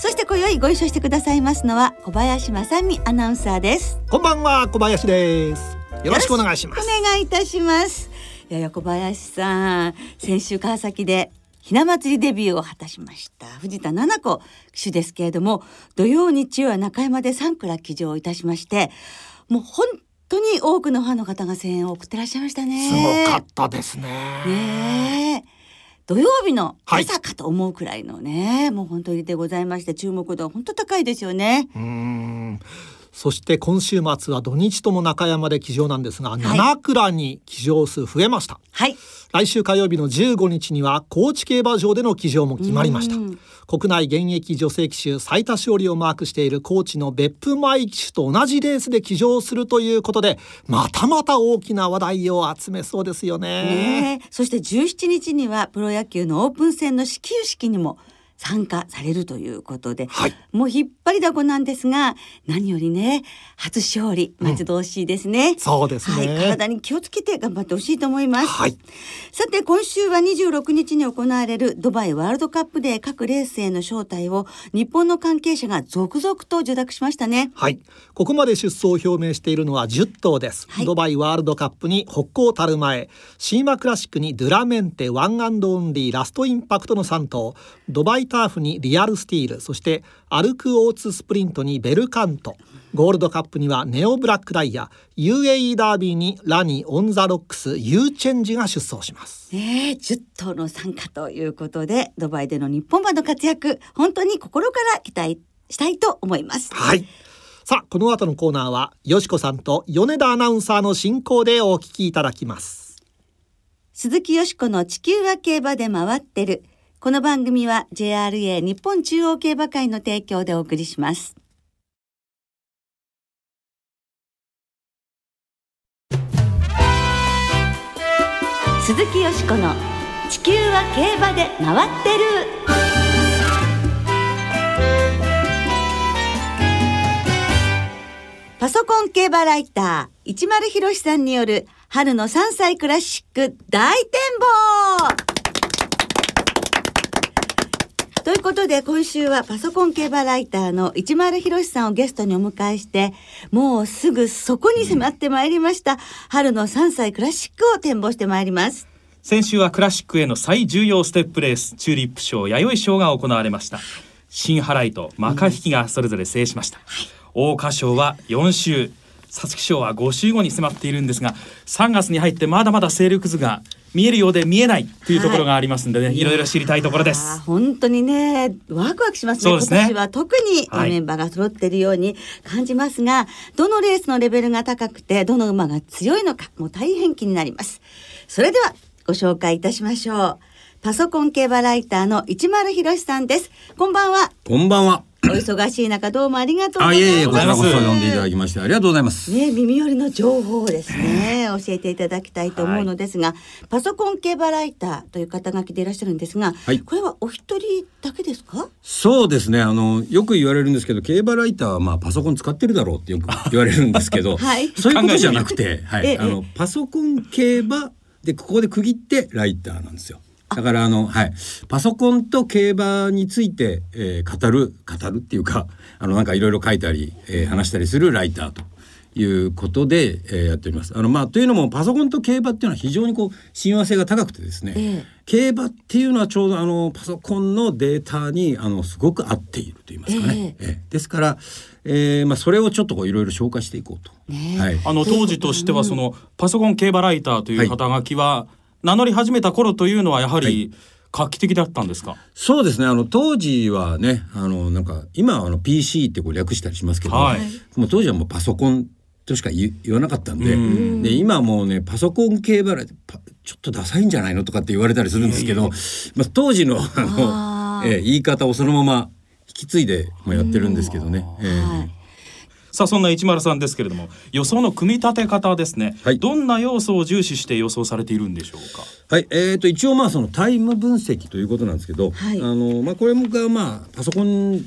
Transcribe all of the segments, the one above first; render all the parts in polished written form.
そして今宵ご一緒してくださいますのは小林正美アナウンサーです。こんばんは、小林です。よろしくお願いします。お願いいたします。いやいや、小林さん、先週川崎でひな祭りデビューを果たしました藤田七子騎手ですけれども、土曜日曜は中山で3倉騎乗いたしまして、もう本当に多くのファンの方が声援を送ってらっしゃいましたね。すごかったですね。土曜日の朝かと思うくらいのね、もう本当にでございまして、注目度は本当高いですよね。そして今週末は土日とも中山で騎乗なんですが、7倉に騎乗数増えました、来週火曜日の15日には高知競馬場での騎乗も決まりました。国内現役女性騎手最多勝利をマークしている高知の別府舞騎手と同じレースで騎乗するということで、またまた大きな話題を集めそうですよ ね。そして17日にはプロ野球のオープン戦の始球式にも参加されるということで、もう引っ張りだこなんですが、何よりね、初勝利待ち遠しいですね。そうですね、体に気をつけて頑張ってほしいと思います。さて今週は26日に行われるドバイワールドカップで各レースへの招待を日本の関係者が続々と受諾しましたね。ここまで出走を表明しているのは10頭です、ドバイワールドカップに北港樽前、シーマクラシックにドゥラメンテ、ワンアンドオンリー、ラストインパクトの3頭、ドバイターフにリアルスティール、そしてアルクオーツスプリントにベルカント、ゴールドカップにはネオブラックダイヤ、 UAE ダービーにラニオンザロックス、ユーチェンジが出走します、10頭の参加ということで、ドバイでの日本馬の活躍、本当に心から期待したいと思います。さあこの後のコーナーはよしこさんと米田アナウンサーの進行でお聞きいただきます。鈴木よしこの地球は競馬で回ってる。この番組は JRA 日本中央競馬会の提供でお送りします。鈴木よしこの地球は競馬で回ってる。パソコン競馬ライター市丸博さんによる春の3歳クラシック大展望ということで、今週はパソコン競馬ライターの市丸博さんをゲストにお迎えして、もうすぐそこに迫ってまいりました春の3歳クラシックを展望してまいります。先週はクラシックへの最重要ステップレース、チューリップ賞、弥生賞が行われました。新ハライとマカ引きがそれぞれ制しました。桜花賞は4週、皐月賞は5週後に迫っているんですが、3月に入ってまだまだ勢力図が見えるようで見えないというところがありますのでね、いろいろ知りたいところです。本当にね、ワクワクしますね。今年は特にメンバーが揃っているように感じますが、どのレースのレベルが高くてどの馬が強いのか、もう大変気になります。それではご紹介いたしましょう。パソコン競馬ライターの市丸博さんです。こんばんは。こんばんは。お忙しい中どうもありがとうございます。こちらこそ呼んでいただきましてありがとうございます、耳寄りの情報をですね、教えていただきたいと思うのですが、パソコン競馬ライターという肩書きでいらっしゃるんですが、これはお一人だけですか？そうですね、よく言われるんですけど、競馬ライターはまあパソコン使ってるだろうってよく言われるんですけど、そういうことじゃなくて、パソコン競馬でここで区切ってライターなんですよ。だからパソコンと競馬について、語るっていうか、なんかいろいろ書いたり、話したりするライターということで、やっております。というのもパソコンと競馬っていうのは非常にこう親和性が高くてですね、競馬っていうのはちょうどパソコンのデータにすごく合っていると言いますかね、ですから、それをちょっといろいろ紹介していこうと、当時としてはそのパソコン競馬ライターという肩書きは、名乗り始めた頃というのはやはり画期的だったんですか？そうですね、当時はね、なんか今はPC ってこう略したりしますけど、もう当時はもうパソコンとしか言わなかったんで、で今はもうね、パソコン競馬ちょっとダサいんじゃないのとかって言われたりするんですけど、当時の言い方をそのまま引き継いでやってるんですけどね、はい、さあそんな市村さんですけれども、予想の組み立て方ですね、はい、どんな要素を重視して予想されているんでしょうか。はい、一応そのタイム分析ということなんですけど、はい、これがパソコン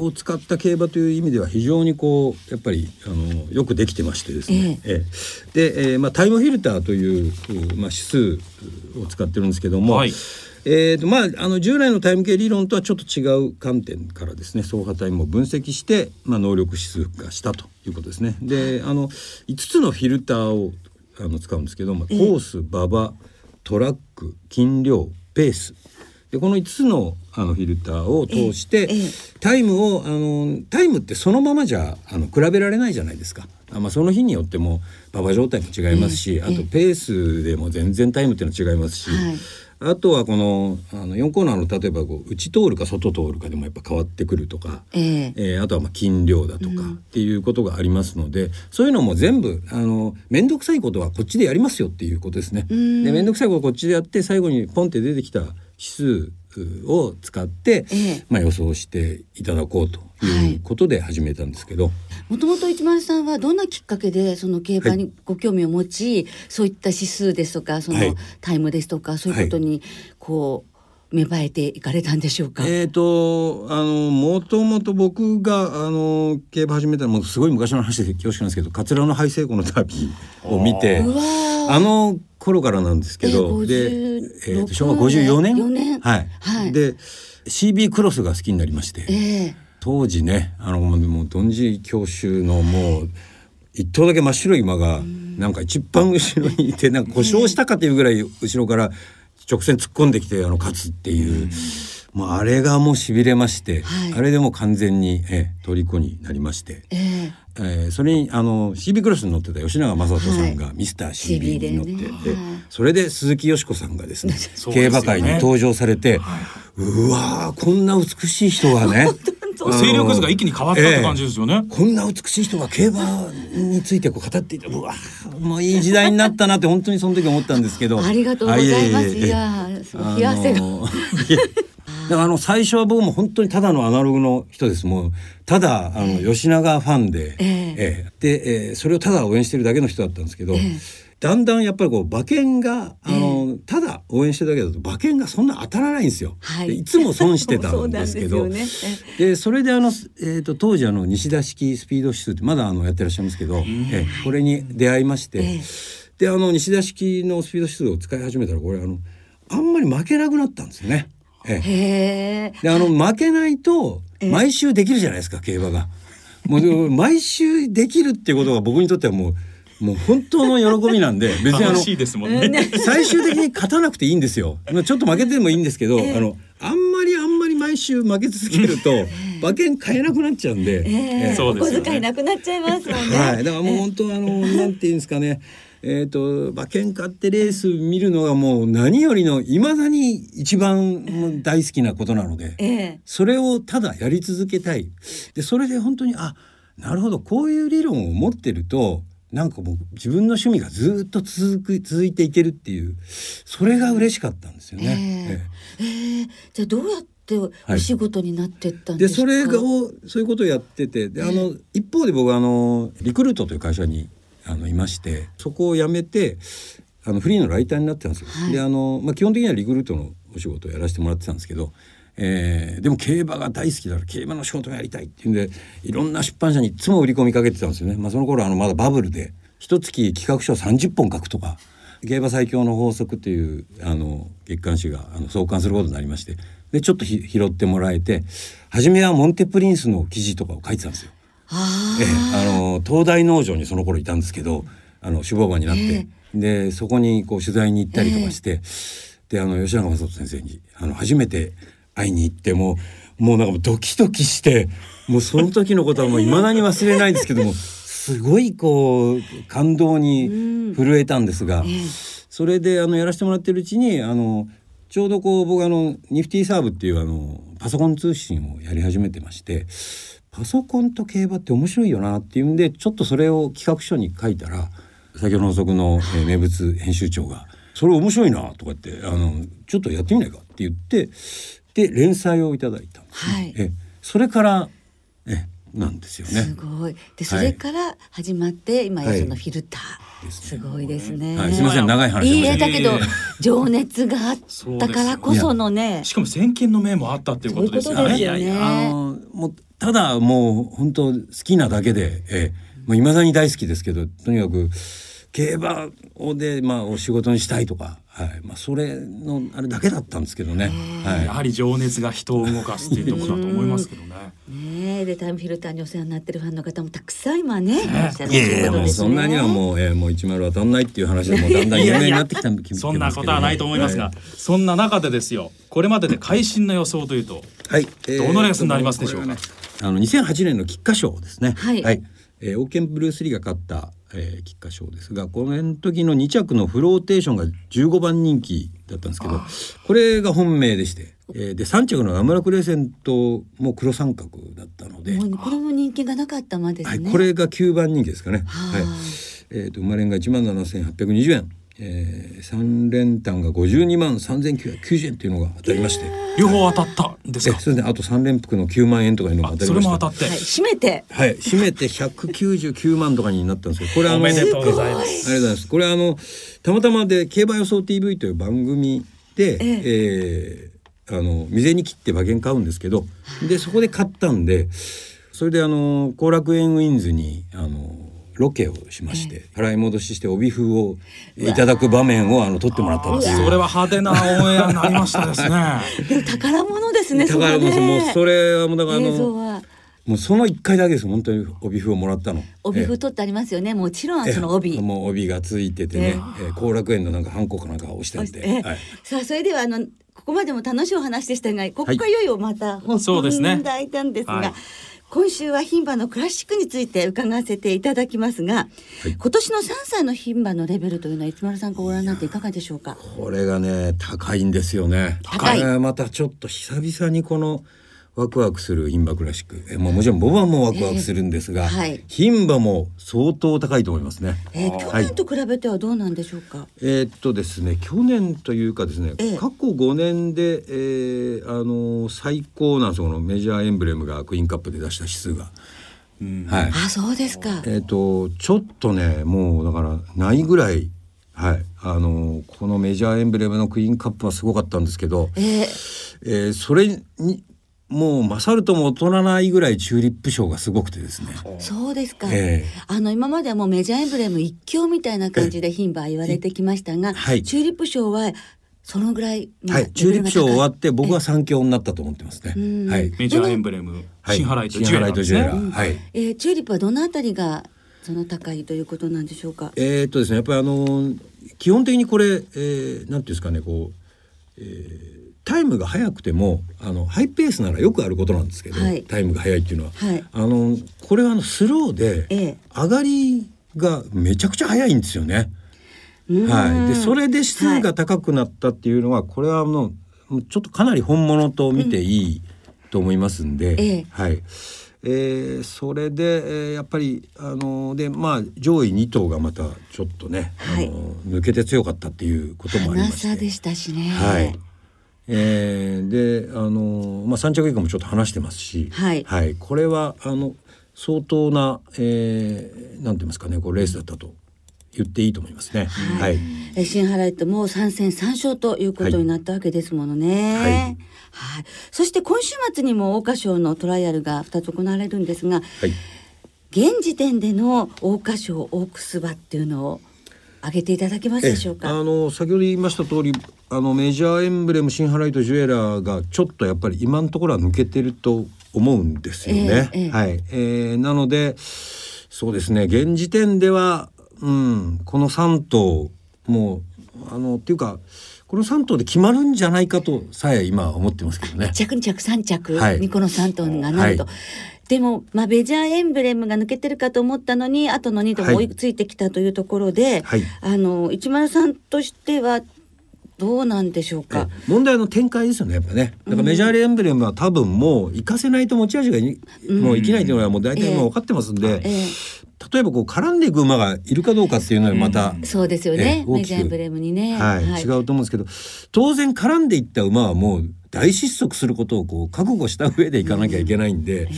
を使った競馬という意味では非常にやっぱりよくできてましてですね、で、タイムフィルターという、指数を使ってるんですけども、はい、従来のタイム系理論とはちょっと違う観点からですね、走破タイムを分析して、能力指数化したということですね。で、5つのフィルターを使うんですけど、コース、馬場、トラック、斤量、ペースで、この5つのフィルターを通してタイムってそのままじゃ比べられないじゃないですか。その日によっても馬場状態も違いますし、あとペースでも全然タイムっていうのは違いますし、あとはこの4コーナーの例えば内通るか外通るかでもやっぱ変わってくるとか、あとは斤量だとかっていうことがありますので、そういうのも全部面倒くさいことはこっちでやりますよっていうことですね。で、面倒くさいことはこっちでやって、最後にポンって出てきた指数を使って、予想していただこうということで始めたんですけど、もともと市村さんはどんなきっかけでその競馬にご興味を持ち、はい、そういった指数ですとかそのタイムですとか、はい、そういうことに芽生えていかれたんでしょうか。もともと僕が競馬始めたのもすごい昔の話で恐縮なんですけど、カツラのハイセイコの旅を見て、あの頃からなんですけど、で昭和54年、はい、はい、で CB クロスが好きになりまして、当時ねもうどんじり教習のもう一頭だけ真っ白い馬がなんか一番後ろにいて、なんか故障したかというぐらい後ろから直線突っ込んできて勝つっていう、あれがもうしびれまして、はい、あれでもう完全に虜になりまして、それにCB クロスに乗ってた吉永正人さんがミスター CB に乗って、それで鈴木よしこさんがですね競馬界に登場されて、うわーこんな美しい人がね勢力図が一気に変わったって感じですよね。こんな美しい人が競馬について語っていて、うわもういい時代になったなって本当にその時思ったんですけどありがとうございます。いや冷や汗がだから最初は僕も本当にただのアナログの人です。もうただ吉永ファンで、でそれをただ応援してるだけの人だったんですけど、だんだんやっぱり馬券がただ応援してるだけだと馬券がそんな当たらないんですよ、でいつも損してたんですけどでそれで当時西田式スピード指数ってまだやってらっしゃいますけど、これに出会いまして、で西田式のスピード指数を使い始めたら、これあんまり負けなくなったんですよね。で負けないと毎週できるじゃないですか、競馬がもう毎週できるっていうことが僕にとってはもう本当の喜びなんで別に楽しいですもんね。最終的に勝たなくていいんですよ。ちょっと負けてもいいんですけど、あんまり毎週負け続けると馬券買えなくなっちゃうんで、お小遣いなくなっちゃいますもんね。だからもう本当なんていうんですかね、馬券買ってレース見るのがもう何よりのいまだに一番大好きなことなので、それをただやり続けたい。でそれで本当になるほどこういう理論を持ってるとなんかもう自分の趣味がずっと続いていけるっていう、それが嬉しかったんですよね。じゃあどうやってお仕事になってったんですか。でそういうことをやってて、で一方で僕はリクルートという会社にいまして、そこを辞めてフリーのライターになってたんですよ、で基本的にはリクルートのお仕事をやらせてもらってたんですけど、でも競馬が大好きだから競馬の仕事をやりたいっていうんでいろんな出版社にいつも売り込みかけてたんですよね。その頃まだバブルで一月企画書を30本書くとか、競馬最強の法則という月刊誌が創刊することになりまして、でちょっと拾ってもらえて、初めはモンテプリンスの記事とかを書いてたんですよ。東大農場にその頃いたんですけど首謀馬になって、でそこに取材に行ったりとかして、で吉永正人先生に初めて会いに行って、もうなんかドキドキして、もうその時のことはもう未だに忘れないですけどもすごい感動に震えたんですが、それでやらせてもらってるうちにちょうど僕Nifty Serveっていうパソコン通信をやり始めてまして、パソコンと競馬って面白いよなっていうんでちょっとそれを企画書に書いたら、先ほどの法則の名物編集長がそれ面白いなとかってちょっとやってみないかって言って、で連載をいただいたんです、それからなんですよね。すごい。でそれから始まって、はい、今やそのフィルター、はい、すごいですね、はい、すみません長い話いいえだけど情熱があったからこそのねしかも先見の明もあったっていうことですよね。いやいやもうただもう本当好きなだけで、もう未だに大好きですけどとにかく競馬で、お仕事にしたいとか、はいそれのあれだけだったんですけどね、はい、やはり情熱が人を動かすっていうところだと思いますけどねねでタイムフィルターにお世話になってるファンの方もたくさん今ねいらっしゃるということですね。そんなにはもう10当たんないっていう話でもうだんだん有名になってきたんでそんなことはないと思いますが、はい、そんな中でですよこれまでで会心の予想というと、はいどのレースになりますでしょうか。2008年の菊花賞ですね。はい、はいオーケンブルースリーが勝った菊花賞ですがこの時の2着のフローテーションが15番人気だったんですけどこれが本命でして、で3着のアムラクレセントも黒三角だったのでこれも人気がなかったまですね、はい、これが9番人気ですかね。はい、馬連が 17,820 円、3連単が 523,990 円というのが当たりまして両方当たったんですか。そうですねあと3連複の9万円とかいうのが当たりました。それも当たって、はい、締めて199万とかになったんですけどこれおめでとうございます。ありがとうございます。これたまたまで競馬予想 TV という番組で、未然に切って馬券買うんですけどでそこで買ったんでそれで後楽園ウィンズにロケをしまして払い戻しして帯封をいただく場面を撮ってもらったんです。それは派手なオンエアになりましたですねでも宝物ですね。宝物もうそれはもうだからもうその1回だけです本当に帯封をもらったの。帯封取ってありますよね。もちろんその帯もう帯がついててね後楽園のなんかハンコかなんか押してあって、はい、さあそれではここまでも楽しいお話でしたがここからいよいよまた本当に問題なんですが、はい今週は牝馬のクラシックについて伺わせていただきますが、はい、今年の3歳の牝馬のレベルというのは逸丸さんご覧になっていかがでしょうか。これがね高いんですよね。高いまたちょっと久々にこのワクワクする牝馬クラシック、もちろんボバもワクワクするんですが牝馬も相当高いと思いますね。去年と比べてはどうなんでしょうか。はい、ですね去年というかですね、過去5年で、最高なんですよこのメジャーエンブレムがクイーンカップで出した指数が、うんはい、あそうですか。ちょっとねもうだからないぐらい、はい、このメジャーエンブレムのクイーンカップはすごかったんですけど、それにもう勝るとも劣らないぐらいチューリップ賞がすごくてですね。そうですか、今まではもうメジャーエンブレム一強みたいな感じで牝馬言われてきましたが、チューリップ賞はそのぐらい、チューリップ賞終わって僕は3強になったと思ってますね。メジャーエンブレム、シンハライトジュエラー、チューリップはどのあたりがその高いということなんでしょうか。ですねやっぱり基本的にこれ、なんていうんですかねこう、タイムが速くてもハイペースならよくあることなんですけど、はい、タイムが速いっていうのは、はい、これはスローで、上がりがめちゃくちゃ速いんですよね。はい、でそれで質が高くなったっていうのは、はい、これはちょっとかなり本物と見ていいと思いますんで、はいそれで、やっぱりで上位2頭がまたちょっとね、はい、抜けて強かったっていうこともありまして、花差でしたしね。はいで3着以下もちょっと話してますし、はいはい、これは相当な、なんて言いますかねこうレースだったと言っていいと思いますね。はいはい、シンハライトも3戦3勝ということになったわけですものね。はいはいはい、そして今週末にも桜花賞のトライアルが2つ行われるんですが、はい、現時点での桜花賞オークス馬っていうのを挙げていただけますでしょうか。先ほど言いました通りメジャーエンブレムシンハライトジュエラーがちょっとやっぱり今のところは抜けてると思うんですよね。はいなのでそうですね現時点では、この3頭もうっていうかこの3頭で決まるんじゃないかとさえ今思ってますけどね。着2着3着にこの3頭がなると、はいでも、メジャーエンブレムが抜けてるかと思ったのに後の2頭も追いついてきたというところで、はい、市丸さんとしてはどうなんでしょうか。はい、問題の展開ですよねやっぱね。だからメジャーエンブレムは多分もう生かせないと持ち味がもう生きないというのはもう大体もう分かってますんで、例えばこう絡んでいく馬がいるかどうかっていうのはまた、そうですよねメジャーエンブレムにね、はい、違うと思うんですけど当然絡んでいった馬はもう大失速することをこう覚悟した上でいかなきゃいけないんで、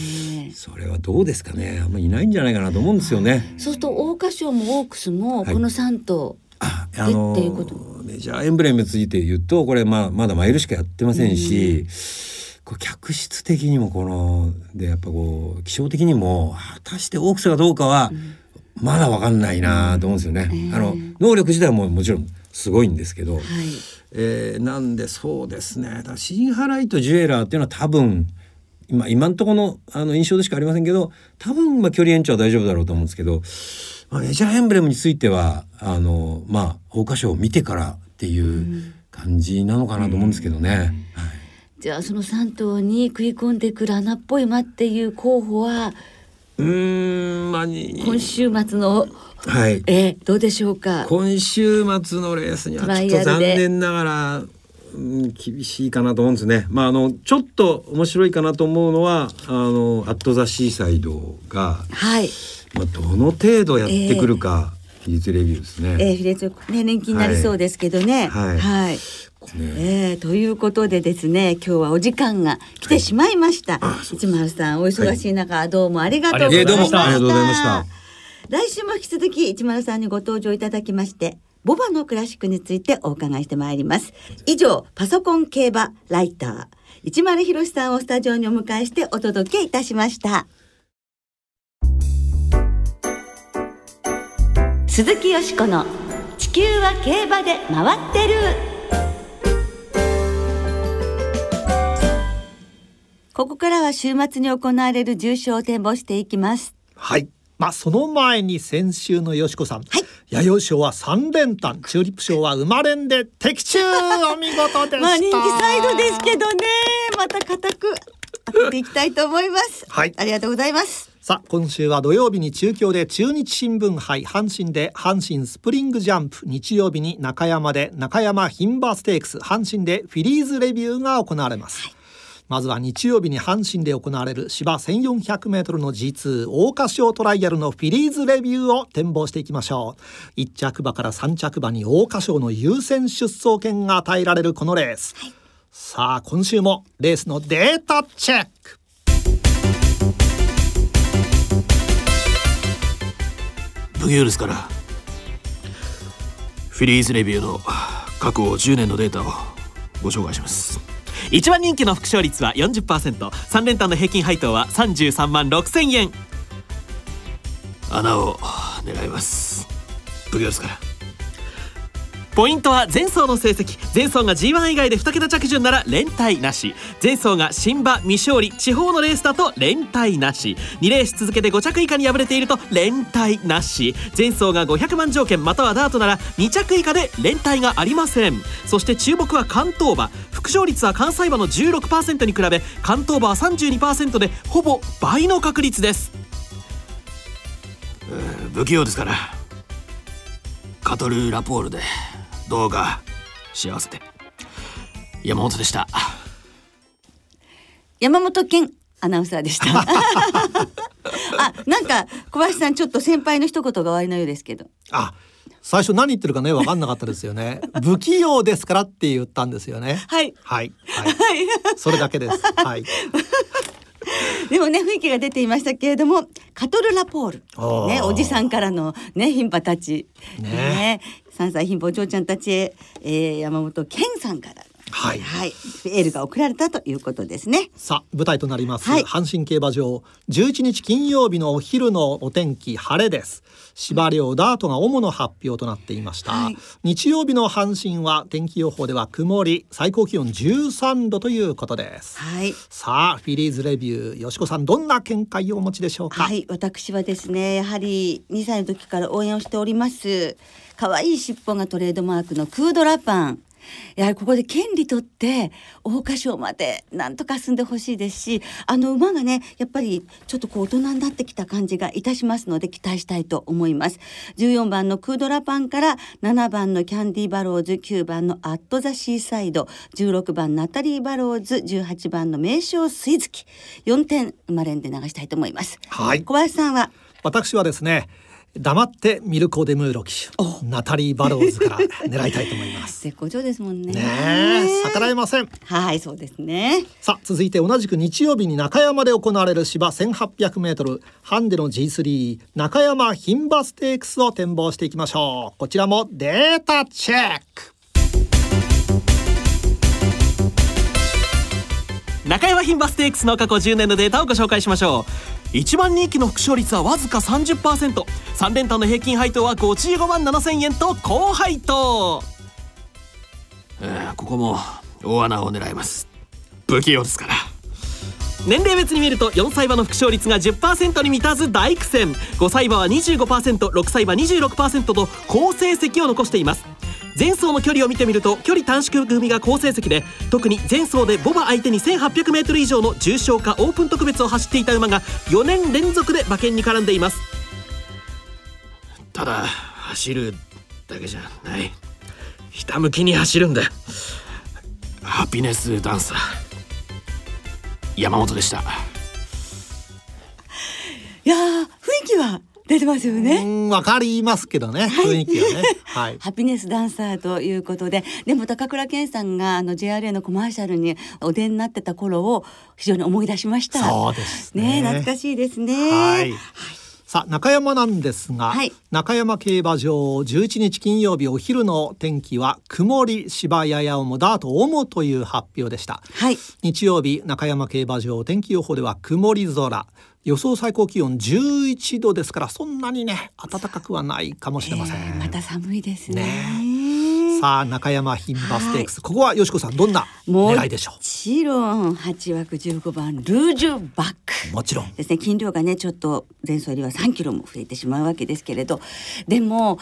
それはどうですかね、あんまりいないんじゃないかなと思うんですよね。そうすると桜花賞もオークスもこの3頭っていうことメジャーエンブレムについて言うとこれ、まだマイルしかやってませんし、こう客室的にもこのでやっぱこう気象的にも果たしてオークスがどうかはまだ分かんないなと思うんですよね。能力自体ももちろんすごいんですけど、なんでそうですね、だからシンハライトジュエラーっていうのは多分今のところの印象でしかありませんけど、多分距離延長は大丈夫だろうと思うんですけど、メジャーエンブレムについては桜花賞を見てからっていう感じなのかなと思うんですけどね。じゃあその3頭に食い込んでくる穴っぽい馬っていう候補は今週末のどうでしょうか。今週末のレースにはちょっと残念ながら厳しいかなと思うんですね。ちょっと面白いかなと思うのはアット・ザ・シーサイドが、どの程度やってくるか、比率レビューですね。比率ね、年金になりそうですけどね。ということでですね、今日はお時間が来てしまいました。市丸さん、お忙しい中、どうもありがとうございました。来週も引き続き市丸さんにご登場いただきまして、ボバのクラシックについてお伺いしてまいります。以上、パソコン競馬ライター市丸宏さんをスタジオにお迎えしてお届けいたしました。鈴木よしこの地球は競馬で回ってる。ここからは週末に行われる重賞を展望していきます。はい。その前に先週のよしこさん、弥生賞は3連単、チューリップ賞は馬連で的中お見事でした。人気サイドですけどね、また固く当てていきたいと思います。はい。ありがとうございます。さあ、今週は土曜日に中京で中日新聞杯、阪神で阪神スプリングジャンプ、日曜日に中山で中山牝馬ステークス、阪神でフィリーズレビューが行われます。まずは日曜日に阪神で行われる芝 1400m の G2 桜花賞トライアルのフィリーズレビューを展望していきましょう。1着馬から3着馬に桜花賞の優先出走権が与えられるこのレース、さあ今週もレースのデータチェック。ブギュールスからフィリーズレビューの過去10年のデータをご紹介します。一番人気の副賞率は 40%、 3連単の平均配当は33万6000円、穴を狙います。ブギュールスからポイントは前走の成績、前走が G1 以外で2桁着順なら連帯なし、前走が新馬未勝利地方のレースだと連帯なし、2レース続けて5着以下に敗れていると連帯なし、前走が500万条件またはダートなら2着以下で連帯がありません。そして注目は関東馬、副勝率は関西馬の 16% に比べ関東馬は 32% でほぼ倍の確率です。不器用ですからカトル・ラポールでどうか幸せで。山本でした。山本健アナウンサーでした。なんか小林さん、ちょっと先輩の一言が終わりのようですけど、最初何言ってるかね分かんなかったですよね。不器用ですからって言ったんですよね。それだけです。でもね、雰囲気が出ていましたけれども、カトル・ラポールね、おじさんからのね牝馬たちね、3歳牝馬お嬢ちゃんたちへ、山本健さんからエールが送られたということですね。さあ舞台となります、阪神競馬場、11日金曜日のお昼のお天気晴れです。芝涼ダートが主の発表となっていました、日曜日の阪神は天気予報では曇り、最高気温13度ということです、さあフィリーズレビュー、よしこさんどんな見解をお持ちでしょうか。私はですね、やはり2歳の時から応援をしております可愛い尻尾がトレードマークのクードラパン、やはりここで権利取って桜花賞までなんとか進んでほしいですし、馬がねやっぱりちょっとこう大人になってきた感じがいたしますので期待したいと思います。14番のクードラパンから7番のキャンディバローズ、9番のアットザシーサイド、16番ナタリーバローズ、18番の名将水月、4点馬連で流したいと思います。小林さんは。私はですね、黙ってミルコ・デムーロ騎手ナタリー・バローズから狙いたいと思います。絶好調ですもんね。逆らえません。はい、そうですね。さあ続いて同じく日曜日に中山で行われる芝 1800m ハンデの G3 中山牝馬ステークスを展望していきましょう。こちらもデータチェック。中山牝馬ステークスの過去10年のデータをご紹介しましょう。1番人気の副賞率はわずか 30%、 3連単の平均配当は55万7千円と高配当。ここも大穴を狙います。不器用ですから。年齢別に見ると4歳馬の副賞率が 10% に満たず大苦戦。5歳馬は 25%、 6歳馬 26% と好成績を残しています。前走の距離を見てみると距離短縮組が好成績で、特に前走でボバ相手に 1800m 以上の重賞化オープン特別を走っていた馬が4年連続で馬券に絡んでいます。ただ走るだけじゃない、ひたむきに走るんだ。ハピネスダンサー山本でした。いやー、雰囲気は出てますよね。わかりますけどね、雰囲気はね、はい、ハピネスダンサーということで、でも高倉健さんがJRA のコマーシャルにお出になってた頃を非常に思い出しました。そうですね、懐かしいですね。はい、はい、さあ中山なんですが、はい、中山競馬場11日金曜日お昼の天気は曇り、芝やや重、ダート重という発表でした、はい、日曜日中山競馬場天気予報では曇り空、予想最高気温11度ですから、そんなにね暖かくはないかもしれません、また寒いですね。さあ中山牝馬ステークス、ここはよしこさんどんな狙いでしょう。もちろん8枠15番ルージュバック、もちろんですね。斤量がねちょっと前走よりは3キロも増えてしまうわけですけれど、でも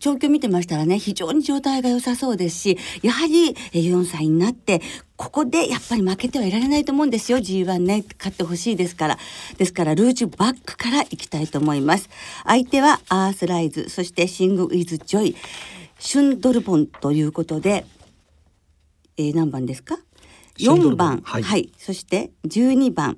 調教見てましたらね、非常に状態が良さそうですし、やはり4歳になってここでやっぱり負けてはいられないと思うんですよ。 G1 ね勝ってほしいですから。ですからルージュバックからいきたいと思います。相手はアースライズ、そしてシングウィズジョイ、シュンドルボンということで、何番ですか？ 4 番、はい、はい、そして12番、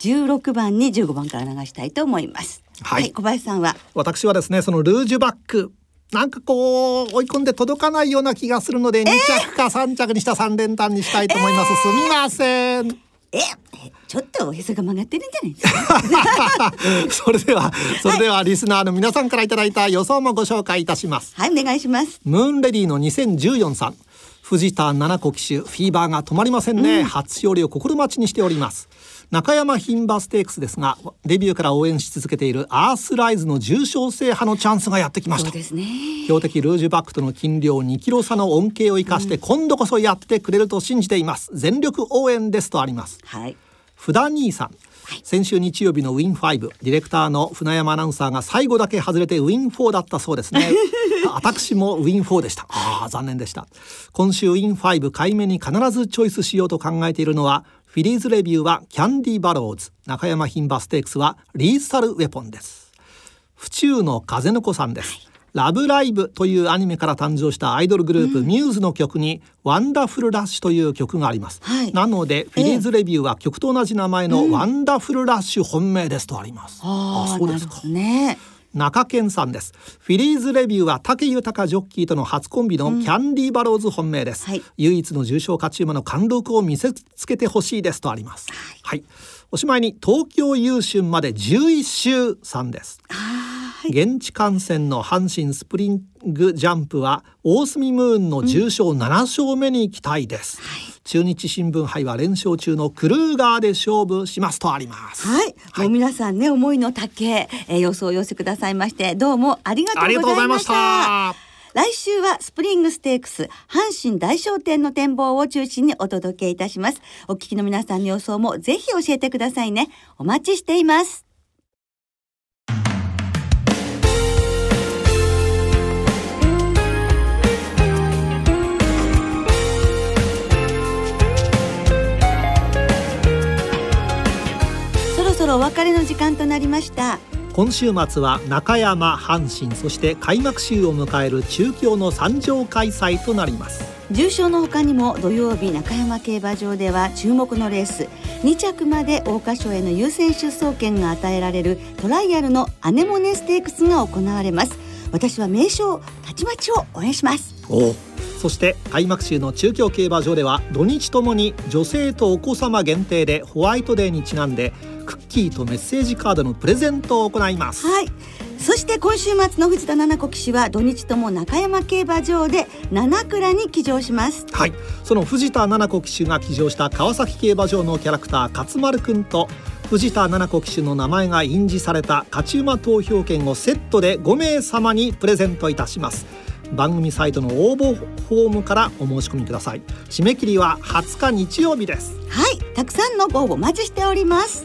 16番に15番から流したいと思います、はいはい、小林さんは？私はですね、そのルージュバックなんかこう追い込んで届かないような気がするので、2着か3着にした3連単にしたいと思います、すみません。ちょっとおへそが曲がってるんじゃないですかそれではリスナーの皆さんからいただいた予想もご紹介いたします。はい、お願いします。ムーンレディの2014さん、藤田七子騎手、フィーバーが止まりませんね、うん、初勝利を心待ちにしております。中山牝馬ステークスですが、デビューから応援し続けているアースライズの重賞制覇のチャンスがやってきました。そうですね、強敵ルージュバックとの斤量2キロ差の恩恵を生かして、うん、今度こそやってくれると信じています。全力応援ですとあります、はい、ふだ兄さん、はい、先週日曜日のウィン5、ディレクターの船山アナウンサーが最後だけ外れてウィン4だったそうですね私もウィン4でした。あ、残念でした。今週ウィン5回目に必ずチョイスしようと考えているのは、フィリーズレビューはキャンディバローズ、中山牝馬ステークスはリーサルウェポンです。府中の風の子さんです。ラブライブというアニメから誕生したアイドルグループ、うん、ミューズの曲にワンダフルラッシュという曲があります、はい、なのでフィリーズレビューは曲と同じ名前のワンダフルラッシュ本命ですとあります、うん、あ、そうですかね。中堅さんです。フィリーズレビューは武豊ジョッキーとの初コンビのキャンディーバローズ本命です、うん、はい、唯一の重賞勝ち馬の貫禄を見せつけてほしいですとあります、はい、はい、おしまいに東京優駿まで11週さんです。はい、現地観戦の阪神スプリングジャンプは大隅ムーンの重賞7勝目に期待です、うん、はい、中日新聞杯は連勝中のクルーガーで勝負しますとあります、はいはい、もう皆さんね、思いの丈、予想を寄せくださいましてどうもありがとうございました。来週はスプリングステークス阪神大賞典の展望を中心にお届けいたします。お聞きの皆さんの予想もぜひ教えてくださいね。お待ちしています。お別れの時間となりました。今週末は中山、阪神、そして開幕週を迎える中京の3場開催となります。重賞の他にも土曜日中山競馬場では注目のレース、2着まで桜花賞への優先出走権が与えられるトライアルのアネモネステークスが行われます。私は名将たちまちを応援します。そして開幕週の中京競馬場では土日ともに女性とお子様限定でホワイトデーにちなんでクッキーとメッセージカードのプレゼントを行います。はい。そして今週末の藤田七子騎手は土日とも中山競馬場で七倉に騎乗します。はい。その藤田七子騎手が騎乗した川崎競馬場のキャラクター勝丸くんと藤田七子騎手の名前が印字された勝ち馬投票券をセットで5名様にプレゼントいたします。番組サイトの応募フォームからお申し込みください。締め切りは20日日曜日です。はい。たくさんのご応募お待ちしております。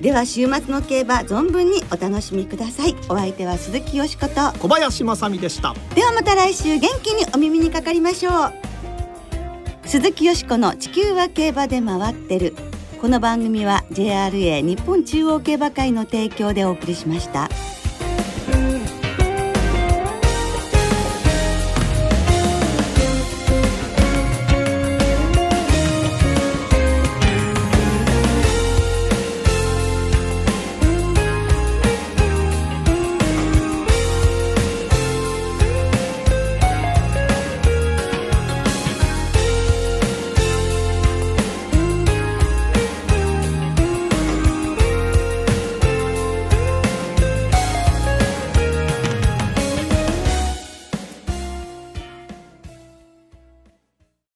では週末の競馬存分にお楽しみください。お相手は鈴木よしこと小林まさみでした。ではまた来週元気にお耳にかかりましょう。鈴木よしこの地球は競馬で回ってる。この番組は JRA 日本中央競馬会の提供でお送りしました。